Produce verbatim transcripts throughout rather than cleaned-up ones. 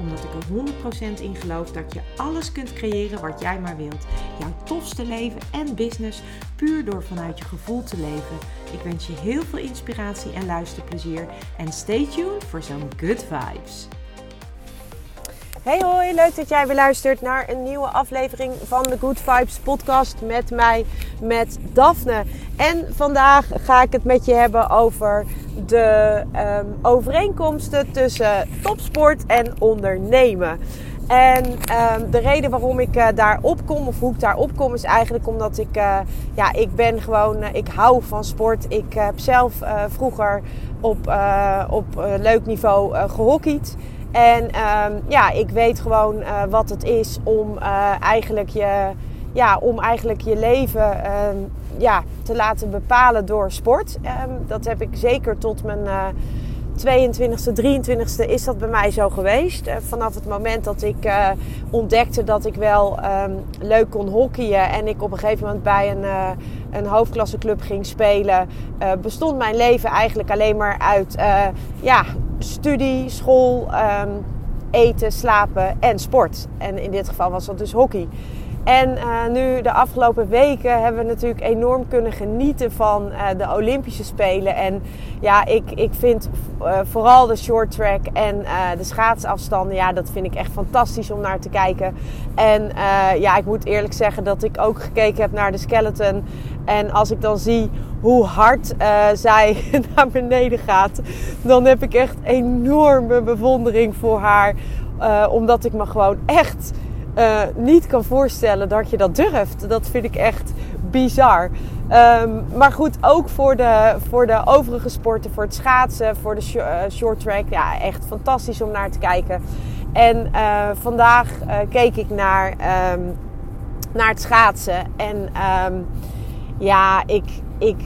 Omdat ik er honderd procent in geloof dat je alles kunt creëren wat jij maar wilt. Jouw tofste leven en business puur door vanuit je gevoel te leven. Ik wens je heel veel inspiratie en luisterplezier. En stay tuned voor zo'n Good Vibes. Hey hoi, leuk dat jij weer luistert naar een nieuwe aflevering van de Good Vibes podcast met mij, met Daphne. En vandaag ga ik het met je hebben over de um, overeenkomsten tussen topsport en ondernemen. En um, de reden waarom ik uh, daarop kom, of hoe ik daarop kom, is eigenlijk omdat ik, uh, ja, ik ben gewoon, uh, ik hou van sport. Ik uh, heb zelf uh, vroeger op, uh, op uh, leuk niveau uh, gehockeyd. En um, ja, ik weet gewoon uh, wat het is om, uh, eigenlijk, je, ja, om eigenlijk je leven um, ja, te laten bepalen door sport. Um, dat heb ik zeker tot mijn uh, tweeëntwintigste, drieëntwintigste is dat bij mij zo geweest. Uh, vanaf het moment dat ik uh, ontdekte dat ik wel um, leuk kon hockeyen en ik op een gegeven moment bij een... Uh, een hoofdklasseclub ging spelen, uh, bestond mijn leven eigenlijk alleen maar uit uh, ja, studie, school, um, eten, slapen en sport. En in dit geval was dat dus hockey. En uh, nu de afgelopen weken hebben we natuurlijk enorm kunnen genieten van uh, de Olympische Spelen. En ja, ik, ik vind uh, vooral de short track en uh, de schaatsafstanden, ja, dat vind ik echt fantastisch om naar te kijken. En uh, ja, ik moet eerlijk zeggen dat ik ook gekeken heb naar de skeleton. En als ik dan zie hoe hard uh, zij naar beneden gaat, dan heb ik echt enorme bewondering voor haar. Uh, omdat ik me gewoon echt... Uh, niet kan voorstellen dat je dat durft. Dat vind ik echt bizar. Um, maar goed, ook voor de, voor de overige sporten, voor het schaatsen, voor de sh- uh, short track. Ja, echt fantastisch om naar te kijken. En uh, vandaag uh, keek ik naar, um, naar het schaatsen. En um, ja, ik, ik,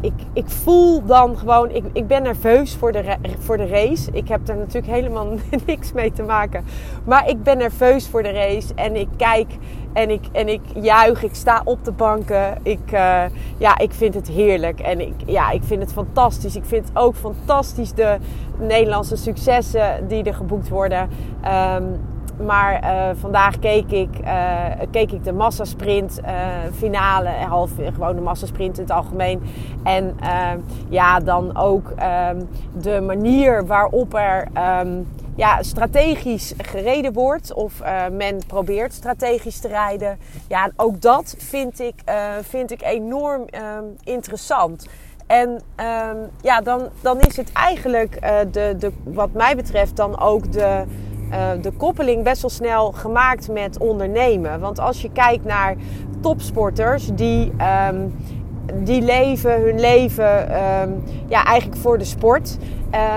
ik, ik voel dan gewoon... Ik, ik ben nerveus voor de, ra- voor de race. Ik heb daar natuurlijk helemaal niks mee te maken. Maar ik ben nerveus voor de race. En ik kijk en ik, en ik juich. Ik sta op de banken. Ik, uh, ja, ik vind het heerlijk. En ik, ja, ik vind het fantastisch. Ik vind ook fantastisch de Nederlandse successen die er geboekt worden. Um, maar uh, vandaag keek ik, uh, keek ik de massasprint uh, finale. Half, gewoon de massasprint in het algemeen. En uh, ja, dan ook um, de manier waarop er... Um, Ja, strategisch gereden wordt of uh, men probeert strategisch te rijden. Ja, ook dat vind ik, uh, vind ik enorm um, interessant. En um, ja, dan, dan is het eigenlijk uh, de, de, wat mij betreft dan ook de, uh, de koppeling best wel snel gemaakt met ondernemen. Want als je kijkt naar topsporters die, um, die leven hun leven um, ja, eigenlijk voor de sport...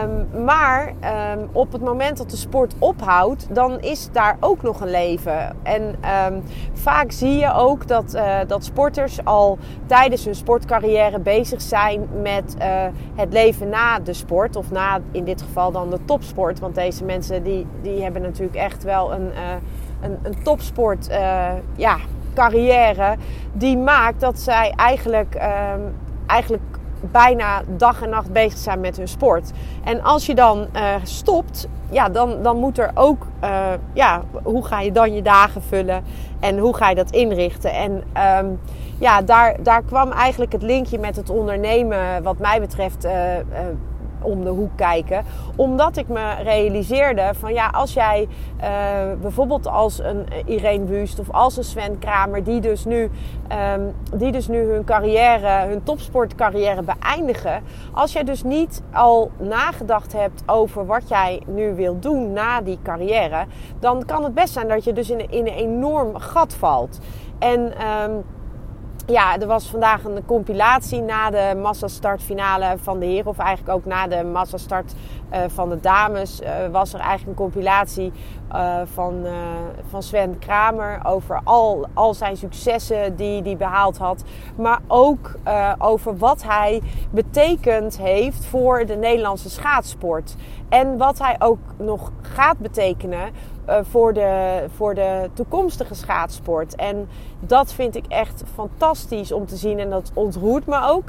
Um, maar um, op het moment dat de sport ophoudt, dan is daar ook nog een leven. En um, vaak zie je ook dat, uh, dat sporters al tijdens hun sportcarrière bezig zijn met uh, het leven na de sport. Of na, in dit geval dan de topsport. Want deze mensen die, die hebben natuurlijk echt wel een, uh, een, een topsport, uh, ja, carrière. Die maakt dat zij eigenlijk... Um, eigenlijk bijna dag en nacht bezig zijn met hun sport. En als je dan uh, stopt, ja, dan, dan moet er ook... Uh, ja, hoe ga je dan je dagen vullen? En hoe ga je dat inrichten? En um, ja, daar, daar kwam eigenlijk het linkje met het ondernemen... wat mij betreft... Uh, uh, om de hoek kijken. Omdat ik me realiseerde van ja, als jij uh, bijvoorbeeld als een Irene Wüst of als een Sven Kramer, die dus nu, um, die dus nu hun carrière, hun topsportcarrière beëindigen. Als jij dus niet al nagedacht hebt over wat jij nu wilt doen na die carrière, dan kan het best zijn dat je dus in, in een enorm gat valt. En um, ja, er was vandaag een compilatie na de massastartfinale van de heren. Of eigenlijk ook na de massastart Uh, van de dames uh, was er eigenlijk een compilatie uh, van, uh, van Sven Kramer over al, al zijn successen die hij behaald had. Maar ook uh, over wat hij betekend heeft voor de Nederlandse schaatsport. En wat hij ook nog gaat betekenen uh, voor, de, voor de toekomstige schaatsport. En dat vind ik echt fantastisch om te zien en dat ontroert me ook.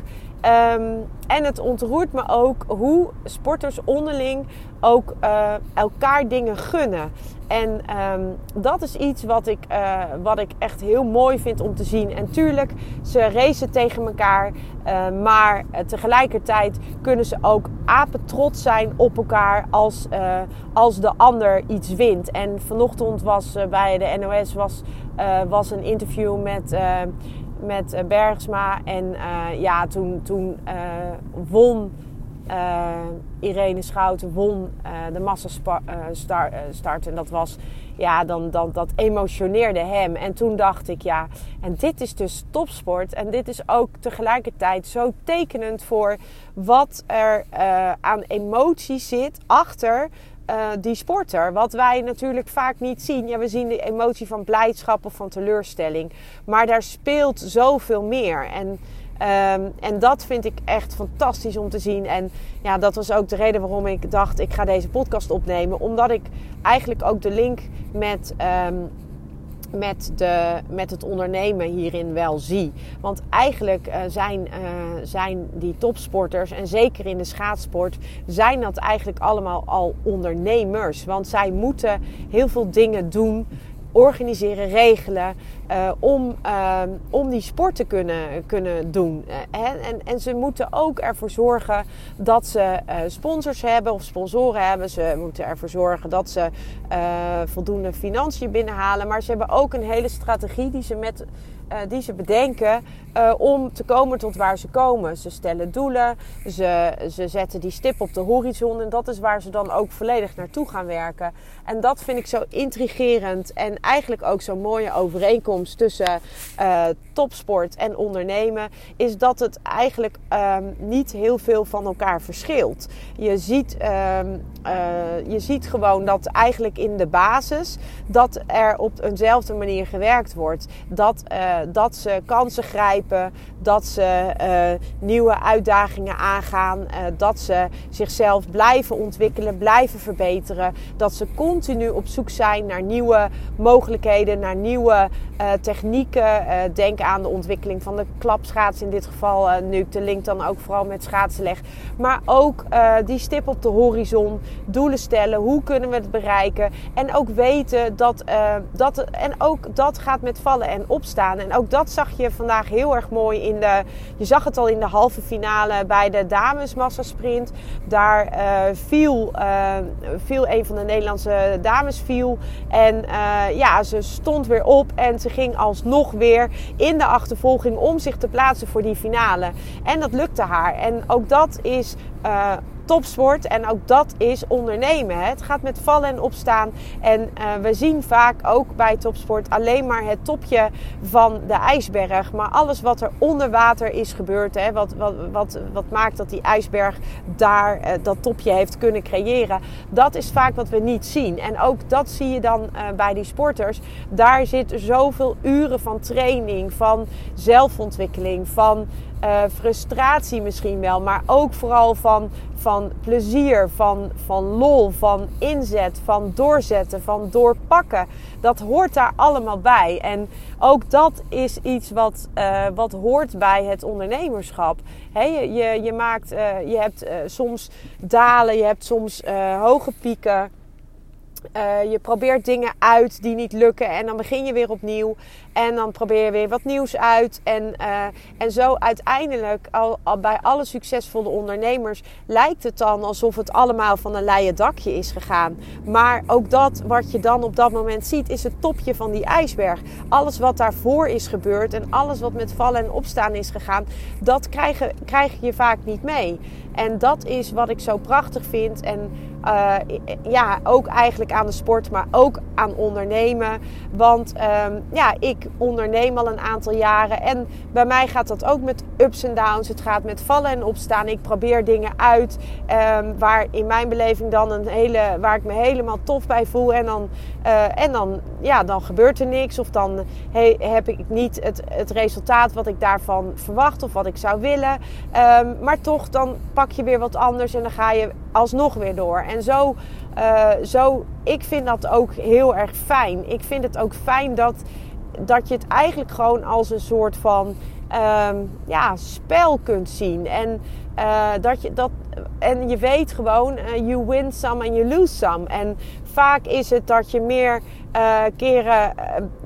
Um, en het ontroert me ook hoe sporters onderling ook uh, elkaar dingen gunnen. En um, dat is iets wat ik, uh, wat ik echt heel mooi vind om te zien. En tuurlijk, ze racen tegen elkaar. Uh, maar uh, tegelijkertijd kunnen ze ook apetrots zijn op elkaar als, uh, als de ander iets wint. En vanochtend was uh, bij de N O S was, uh, was een interview met... Uh, Met Bergsma. En uh, ja, toen, toen uh, won uh, Irene Schouten won uh, de massastart. En dat was, ja, dan, dan, dat emotioneerde hem. En toen dacht ik, ja, en dit is dus topsport. En dit is ook tegelijkertijd zo tekenend voor wat er uh, aan emotie zit achter... Uh, die sporter, wat wij natuurlijk vaak niet zien. Ja, we zien de emotie van blijdschap of van teleurstelling. Maar daar speelt zoveel meer. En, um, en dat vind ik echt fantastisch om te zien. En ja, dat was ook de reden waarom ik dacht... ik ga deze podcast opnemen. Omdat ik eigenlijk ook de link met... Um, Met, de, met het ondernemen hierin wel zie. Want eigenlijk uh, zijn, uh, zijn die topsporters... en zeker in de schaatsport... zijn dat eigenlijk allemaal al ondernemers. Want zij moeten heel veel dingen doen... organiseren, regelen... Uh, om, uh, om die sport te kunnen, kunnen doen. Uh, hè? En, en ze moeten ook ervoor zorgen dat ze uh, sponsors hebben of sponsoren hebben. Ze moeten ervoor zorgen dat ze uh, voldoende financiën binnenhalen. Maar ze hebben ook een hele strategie die ze, met, uh, die ze bedenken uh, om te komen tot waar ze komen. Ze stellen doelen, ze, ze zetten die stip op de horizon. En dat is waar ze dan ook volledig naartoe gaan werken. En dat vind ik zo intrigerend en eigenlijk ook zo'n mooie overeenkomst tussen uh, topsport en ondernemen, is dat het eigenlijk um, niet heel veel van elkaar verschilt. Je ziet, um, uh, je ziet gewoon dat eigenlijk in de basis dat er op eenzelfde manier gewerkt wordt. Dat, uh, dat ze kansen grijpen, dat ze uh, nieuwe uitdagingen aangaan, uh, dat ze zichzelf blijven ontwikkelen, blijven verbeteren, dat ze continu op zoek zijn naar nieuwe mogelijkheden, naar nieuwe Uh, technieken, uh, denk aan de ontwikkeling van de klapschaats in dit geval. Uh, nu ik de link dan ook vooral met schaatsenleg. Maar ook uh, die stip op de horizon, doelen stellen, hoe kunnen we het bereiken. En ook weten dat, uh, dat en ook dat gaat met vallen en opstaan. En ook dat zag je vandaag heel erg mooi in de, je zag het al in de halve finale bij de damesmassasprint. Daar uh, viel, uh, viel een van de Nederlandse dames viel. En uh, ja, ze stond weer op en ze ging alsnog weer in de achtervolging om zich te plaatsen voor die finale. En dat lukte haar. En ook dat is uh, topsport en ook dat is ondernemen. Hè. Het gaat met vallen en opstaan. En uh, we zien vaak ook bij topsport alleen maar het topje van de ijsberg. Maar alles wat er onder water is gebeurd, hè, wat, wat, wat, wat maakt dat die ijsberg daar uh, dat topje heeft kunnen creëren. Dat is vaak wat we niet zien. En ook dat zie je dan uh, bij die sporters. Daar zit zoveel uren van training, van zelfontwikkeling, van... Uh, frustratie misschien wel, maar ook vooral van, van plezier, van, van lol, van inzet, van doorzetten, van doorpakken. Dat hoort daar allemaal bij. En ook dat is iets wat, uh, wat hoort bij het ondernemerschap. He, je, je, je, maakt, uh, je hebt uh, soms dalen, je hebt soms uh, hoge pieken. Uh, je probeert dingen uit die niet lukken en dan begin je weer opnieuw. En dan probeer je weer wat nieuws uit. En, uh, en zo uiteindelijk, al, al bij alle succesvolle ondernemers, lijkt het dan alsof het allemaal van een leien dakje is gegaan. Maar ook dat wat je dan op dat moment ziet, is het topje van die ijsberg. Alles wat daarvoor is gebeurd en alles wat met vallen en opstaan is gegaan, dat krijg, krijg je vaak niet mee. En dat is wat ik zo prachtig vind. En uh, ja, ook eigenlijk aan de sport, maar ook aan ondernemen. Want um, ja, ik ik onderneem al een aantal jaren. En bij mij gaat dat ook met ups en downs. Het gaat met vallen en opstaan. Ik probeer dingen uit uh, waar in mijn beleving dan een hele, waar ik me helemaal tof bij voel. En dan, uh, en dan, ja, dan gebeurt er niks. Of dan he, heb ik niet het, het resultaat wat ik daarvan verwacht of wat ik zou willen. Uh, maar toch, dan pak je weer wat anders en dan ga je alsnog weer door. En zo... Uh, zo, ik vind dat ook heel erg fijn. Ik vind het ook fijn dat, dat je het eigenlijk gewoon als een soort van uh, ja, spel kunt zien. En, uh, dat je, dat, en je weet gewoon, uh, you win some and you lose some. En vaak is het dat je meer uh, keren uh,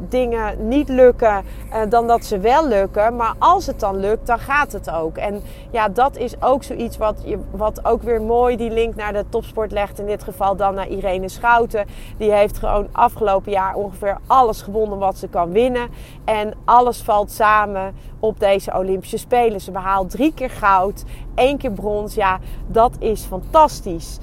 dingen niet lukken uh, dan dat ze wel lukken. Maar als het dan lukt, dan gaat het ook. En ja, dat is ook zoiets wat, je, wat ook weer mooi die link naar de topsport legt. In dit geval dan naar Irene Schouten. Die heeft gewoon afgelopen jaar ongeveer alles gewonnen wat ze kan winnen. En alles valt samen op deze Olympische Spelen. Ze behaalt drie keer goud, één keer brons. Ja, dat is fantastisch.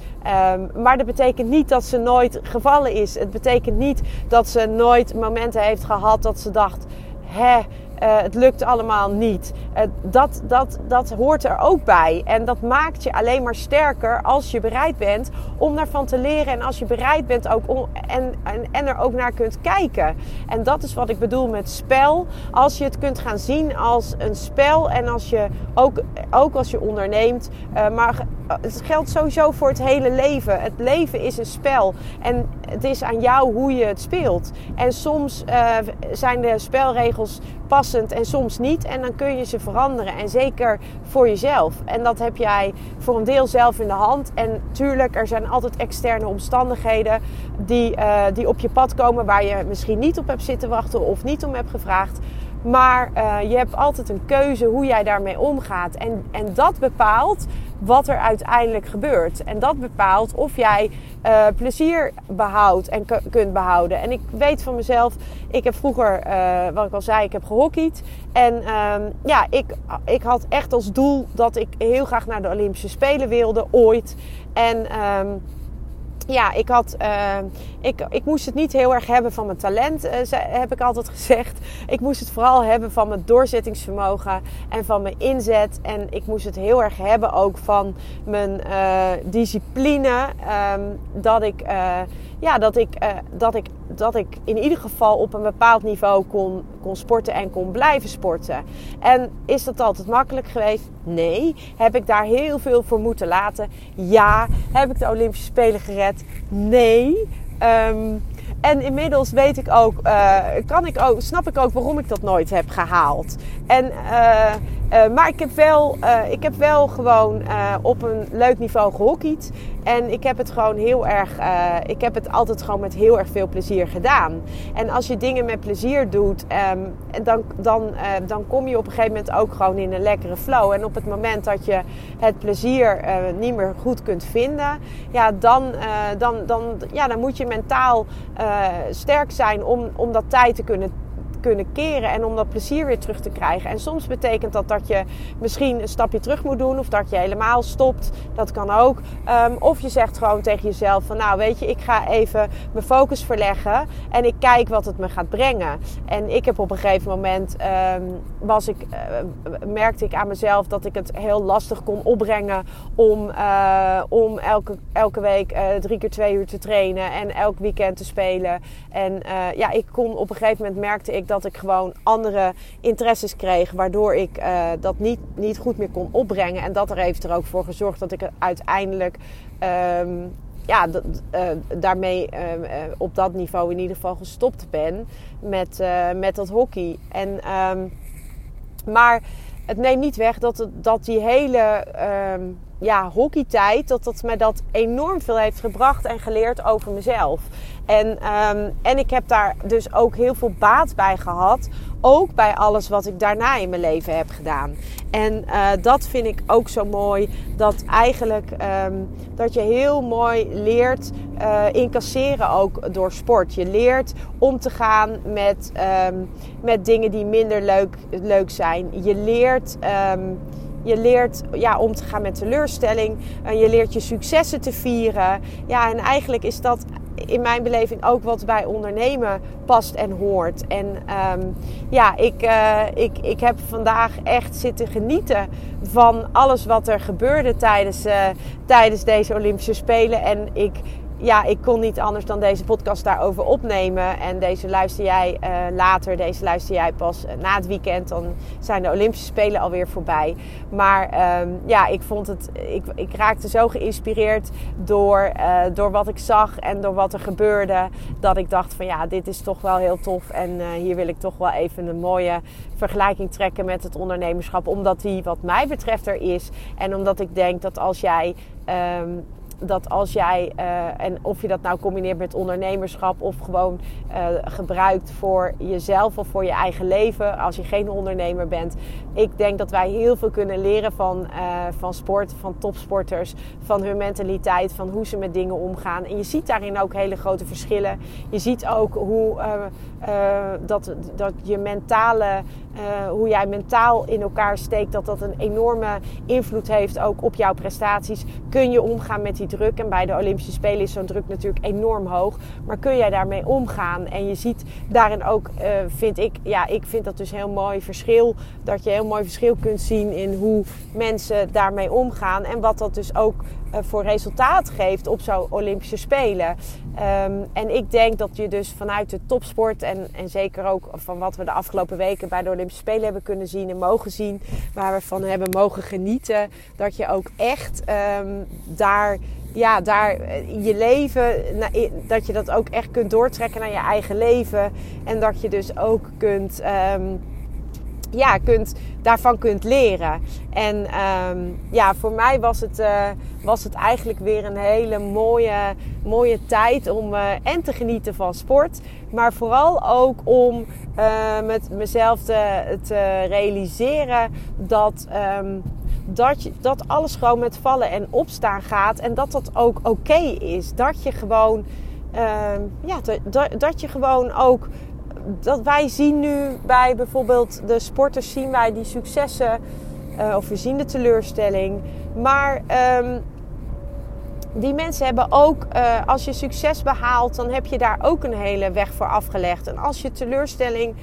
Um, maar dat betekent niet dat ze nooit gevallen is. Het betekent niet dat ze nooit momenten heeft gehad dat ze dacht... hè, Uh, het lukt allemaal niet. Uh, dat, dat, dat hoort er ook bij. En dat maakt je alleen maar sterker als je bereid bent om daarvan te leren. En als je bereid bent ook om, en, en, en er ook naar kunt kijken. En dat is wat ik bedoel met spel. Als je het kunt gaan zien als een spel. En als je ook, ook als je onderneemt. Uh, maar het geldt sowieso voor het hele leven. Het leven is een spel. En het is aan jou hoe je het speelt. En soms uh, zijn de spelregels passend en soms niet. En dan kun je ze veranderen. En zeker voor jezelf. En dat heb jij voor een deel zelf in de hand. En tuurlijk, er zijn altijd externe omstandigheden die, uh, die op je pad komen. Waar je misschien niet op hebt zitten wachten of niet om hebt gevraagd. Maar uh, je hebt altijd een keuze hoe jij daarmee omgaat. En, en dat bepaalt wat er uiteindelijk gebeurt. En dat bepaalt of jij uh, plezier behoudt en k- kunt behouden. En ik weet van mezelf, ik heb vroeger, uh, wat ik al zei, ik heb gehockeyd. En um, ja, ik, ik had echt als doel dat ik heel graag naar de Olympische Spelen wilde, ooit. En... Um, Ja, ik, had, uh, ik, ik moest het niet heel erg hebben van mijn talent, uh, heb ik altijd gezegd. Ik moest het vooral hebben van mijn doorzettingsvermogen en van mijn inzet. En ik moest het heel erg hebben ook van mijn uh, discipline. Um, dat ik... Uh, Ja, dat ik, uh, dat, ik, dat ik in ieder geval op een bepaald niveau kon, kon sporten en kon blijven sporten. En is dat altijd makkelijk geweest? Nee. Heb ik daar heel veel voor moeten laten? Ja. Heb ik de Olympische Spelen gered? Nee. Um, en inmiddels weet ik ook, uh, kan ik ook, snap ik ook waarom ik dat nooit heb gehaald. En... Uh, Uh, maar ik heb wel, uh, ik heb wel gewoon uh, op een leuk niveau gehockeyd. En ik heb het gewoon heel erg. Uh, ik heb het altijd gewoon met heel erg veel plezier gedaan. En als je dingen met plezier doet, um, dan, dan, uh, dan kom je op een gegeven moment ook gewoon in een lekkere flow. En op het moment dat je het plezier uh, niet meer goed kunt vinden, ja, dan, uh, dan, dan, ja, dan moet je mentaal uh, sterk zijn om, om dat tijd te kunnen kunnen keren en om dat plezier weer terug te krijgen. En soms betekent dat dat je misschien een stapje terug moet doen of dat je helemaal stopt. Dat kan ook. Um, of je zegt gewoon tegen jezelf van nou weet je, ik ga even mijn focus verleggen en ik kijk wat het me gaat brengen. En ik heb op een gegeven moment um, was ik, uh, merkte ik aan mezelf dat ik het heel lastig kon opbrengen om, uh, om elke, elke week uh, drie keer twee uur te trainen en elk weekend te spelen. En uh, ja, ik kon op een gegeven moment merkte ik dat ik gewoon andere interesses kreeg, waardoor ik uh, dat niet, niet goed meer kon opbrengen. En dat er heeft er ook voor gezorgd dat ik uiteindelijk um, ja, d- uh, daarmee uh, uh, op dat niveau in ieder geval gestopt ben met, uh, met dat hockey. En, um, maar het neemt niet weg dat, het, dat die hele um, ja, hockeytijd, dat dat mij dat enorm veel heeft gebracht en geleerd over mezelf. En, um, en ik heb daar dus ook heel veel baat bij gehad. Ook bij alles wat ik daarna in mijn leven heb gedaan. En uh, dat vind ik ook zo mooi. Dat eigenlijk um, dat je heel mooi leert uh, incasseren ook door sport. Je leert om te gaan met, um, met dingen die minder leuk, leuk zijn. Je leert... Um, Je leert ja, om te gaan met teleurstelling. Je leert je successen te vieren. Ja, en eigenlijk is dat in mijn beleving ook wat bij ondernemen past en hoort. En um, ja, ik, uh, ik, ik heb vandaag echt zitten genieten van alles wat er gebeurde tijdens, uh, tijdens deze Olympische Spelen. En ik... Ja, ik kon niet anders dan deze podcast daarover opnemen. En deze luister jij uh, later, deze luister jij pas uh, na het weekend. Dan zijn de Olympische Spelen alweer voorbij. Maar um, ja, ik vond het. Ik, ik raakte zo geïnspireerd door, uh, door wat ik zag en door wat er gebeurde. Dat ik dacht van ja, dit is toch wel heel tof. En uh, hier wil ik toch wel even een mooie vergelijking trekken met het ondernemerschap. Omdat die wat mij betreft er is. En omdat ik denk dat als jij... Um, Dat als jij, uh, en of je dat nou combineert met ondernemerschap of gewoon uh, gebruikt voor jezelf of voor je eigen leven, als je geen ondernemer bent. Ik denk dat wij heel veel kunnen leren van, uh, van sport, van topsporters, van hun mentaliteit, van hoe ze met dingen omgaan. En je ziet daarin ook hele grote verschillen. Je ziet ook hoe, uh, uh, dat, dat je mentale, uh, hoe jij mentaal in elkaar steekt, dat dat een enorme invloed heeft ook op jouw prestaties. Kun je omgaan met die druk? En bij de Olympische Spelen is zo'n druk natuurlijk enorm hoog. Maar kun jij daarmee omgaan? En je ziet daarin ook, uh, vind ik, ja, ik vind dat dus heel mooi verschil. Dat je heel mooi verschil kunt zien in hoe mensen daarmee omgaan. En wat dat dus ook uh, voor resultaat geeft op zo'n Olympische Spelen. Um, en ik denk dat je dus vanuit de topsport en, en zeker ook van wat we de afgelopen weken bij de Olympische Spelen hebben kunnen zien en mogen zien, waar we van hebben mogen genieten, dat je ook echt um, daar Ja, daar je leven, dat je dat ook echt kunt doortrekken naar je eigen leven. En dat je dus ook kunt, um, ja, kunt, daarvan kunt leren. En um, ja, voor mij was het, uh, was het eigenlijk weer een hele mooie, mooie tijd om uh, en te genieten van sport. Maar vooral ook om uh, met mezelf te, te realiseren dat... Um, Dat, je, dat alles gewoon met vallen en opstaan gaat. En dat dat ook oké okay is. Dat je gewoon... Uh, ja, dat, dat je gewoon ook... Dat wij zien nu bij bijvoorbeeld de sporters... zien wij die successen... Uh, of we zien de teleurstelling. Maar... Um, Die mensen hebben ook, uh, als je succes behaalt... dan heb je daar ook een hele weg voor afgelegd. En als je teleurstelling...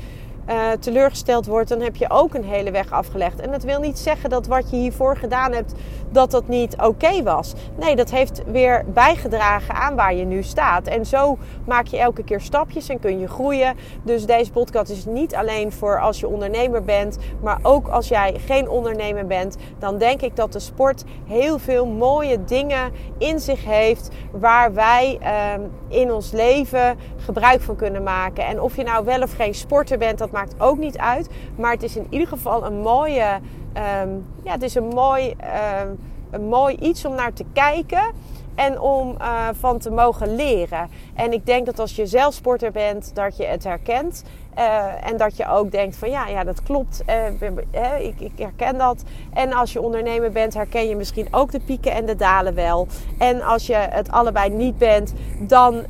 Uh, teleurgesteld wordt, dan heb je ook een hele weg afgelegd. En dat wil niet zeggen dat wat je hiervoor gedaan hebt, dat dat niet oké okay was. Nee, dat heeft weer bijgedragen aan waar je nu staat. En zo maak je elke keer stapjes en kun je groeien. Dus deze podcast is niet alleen voor als je ondernemer bent, maar ook als jij geen ondernemer bent, dan denk ik dat de sport heel veel mooie dingen in zich heeft waar wij uh, in ons leven gebruik van kunnen maken. En of je nou wel of geen sporter bent, dat maakt ook niet uit. Maar het is in ieder geval een mooie... Um, ja, het is een mooi, um, een mooi iets om naar te kijken. En om uh, van te mogen leren. En ik denk dat als je zelf sporter bent, dat je het herkent. Uh, en dat je ook denkt van ja, ja dat klopt. Uh, ik, ik herken dat. En als je ondernemer bent, herken je misschien ook de pieken en de dalen wel. En als je het allebei niet bent, dan uh,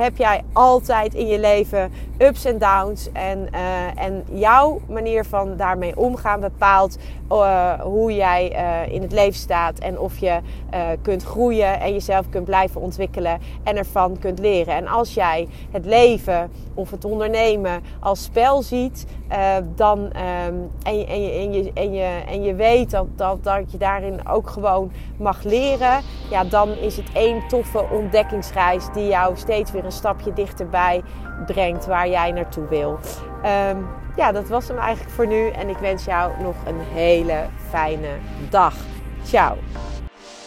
heb jij altijd in je leven ups en downs. En, uh, en jouw manier van daarmee omgaan bepaalt uh, hoe jij uh, in het leven staat. En of je uh, kunt groeien en jezelf kunt blijven ontwikkelen. En ervan kunt leren. En als jij het leven of het ondernemen... als spel ziet, uh, dan, um, en, je, en, je, en, je, en, je, en je weet dat, dat, dat je daarin ook gewoon mag leren, ja, dan is het één toffe ontdekkingsreis die jou steeds weer een stapje dichterbij brengt waar jij naartoe wil. Um, ja, dat was hem eigenlijk voor nu en ik wens jou nog een hele fijne dag. Ciao!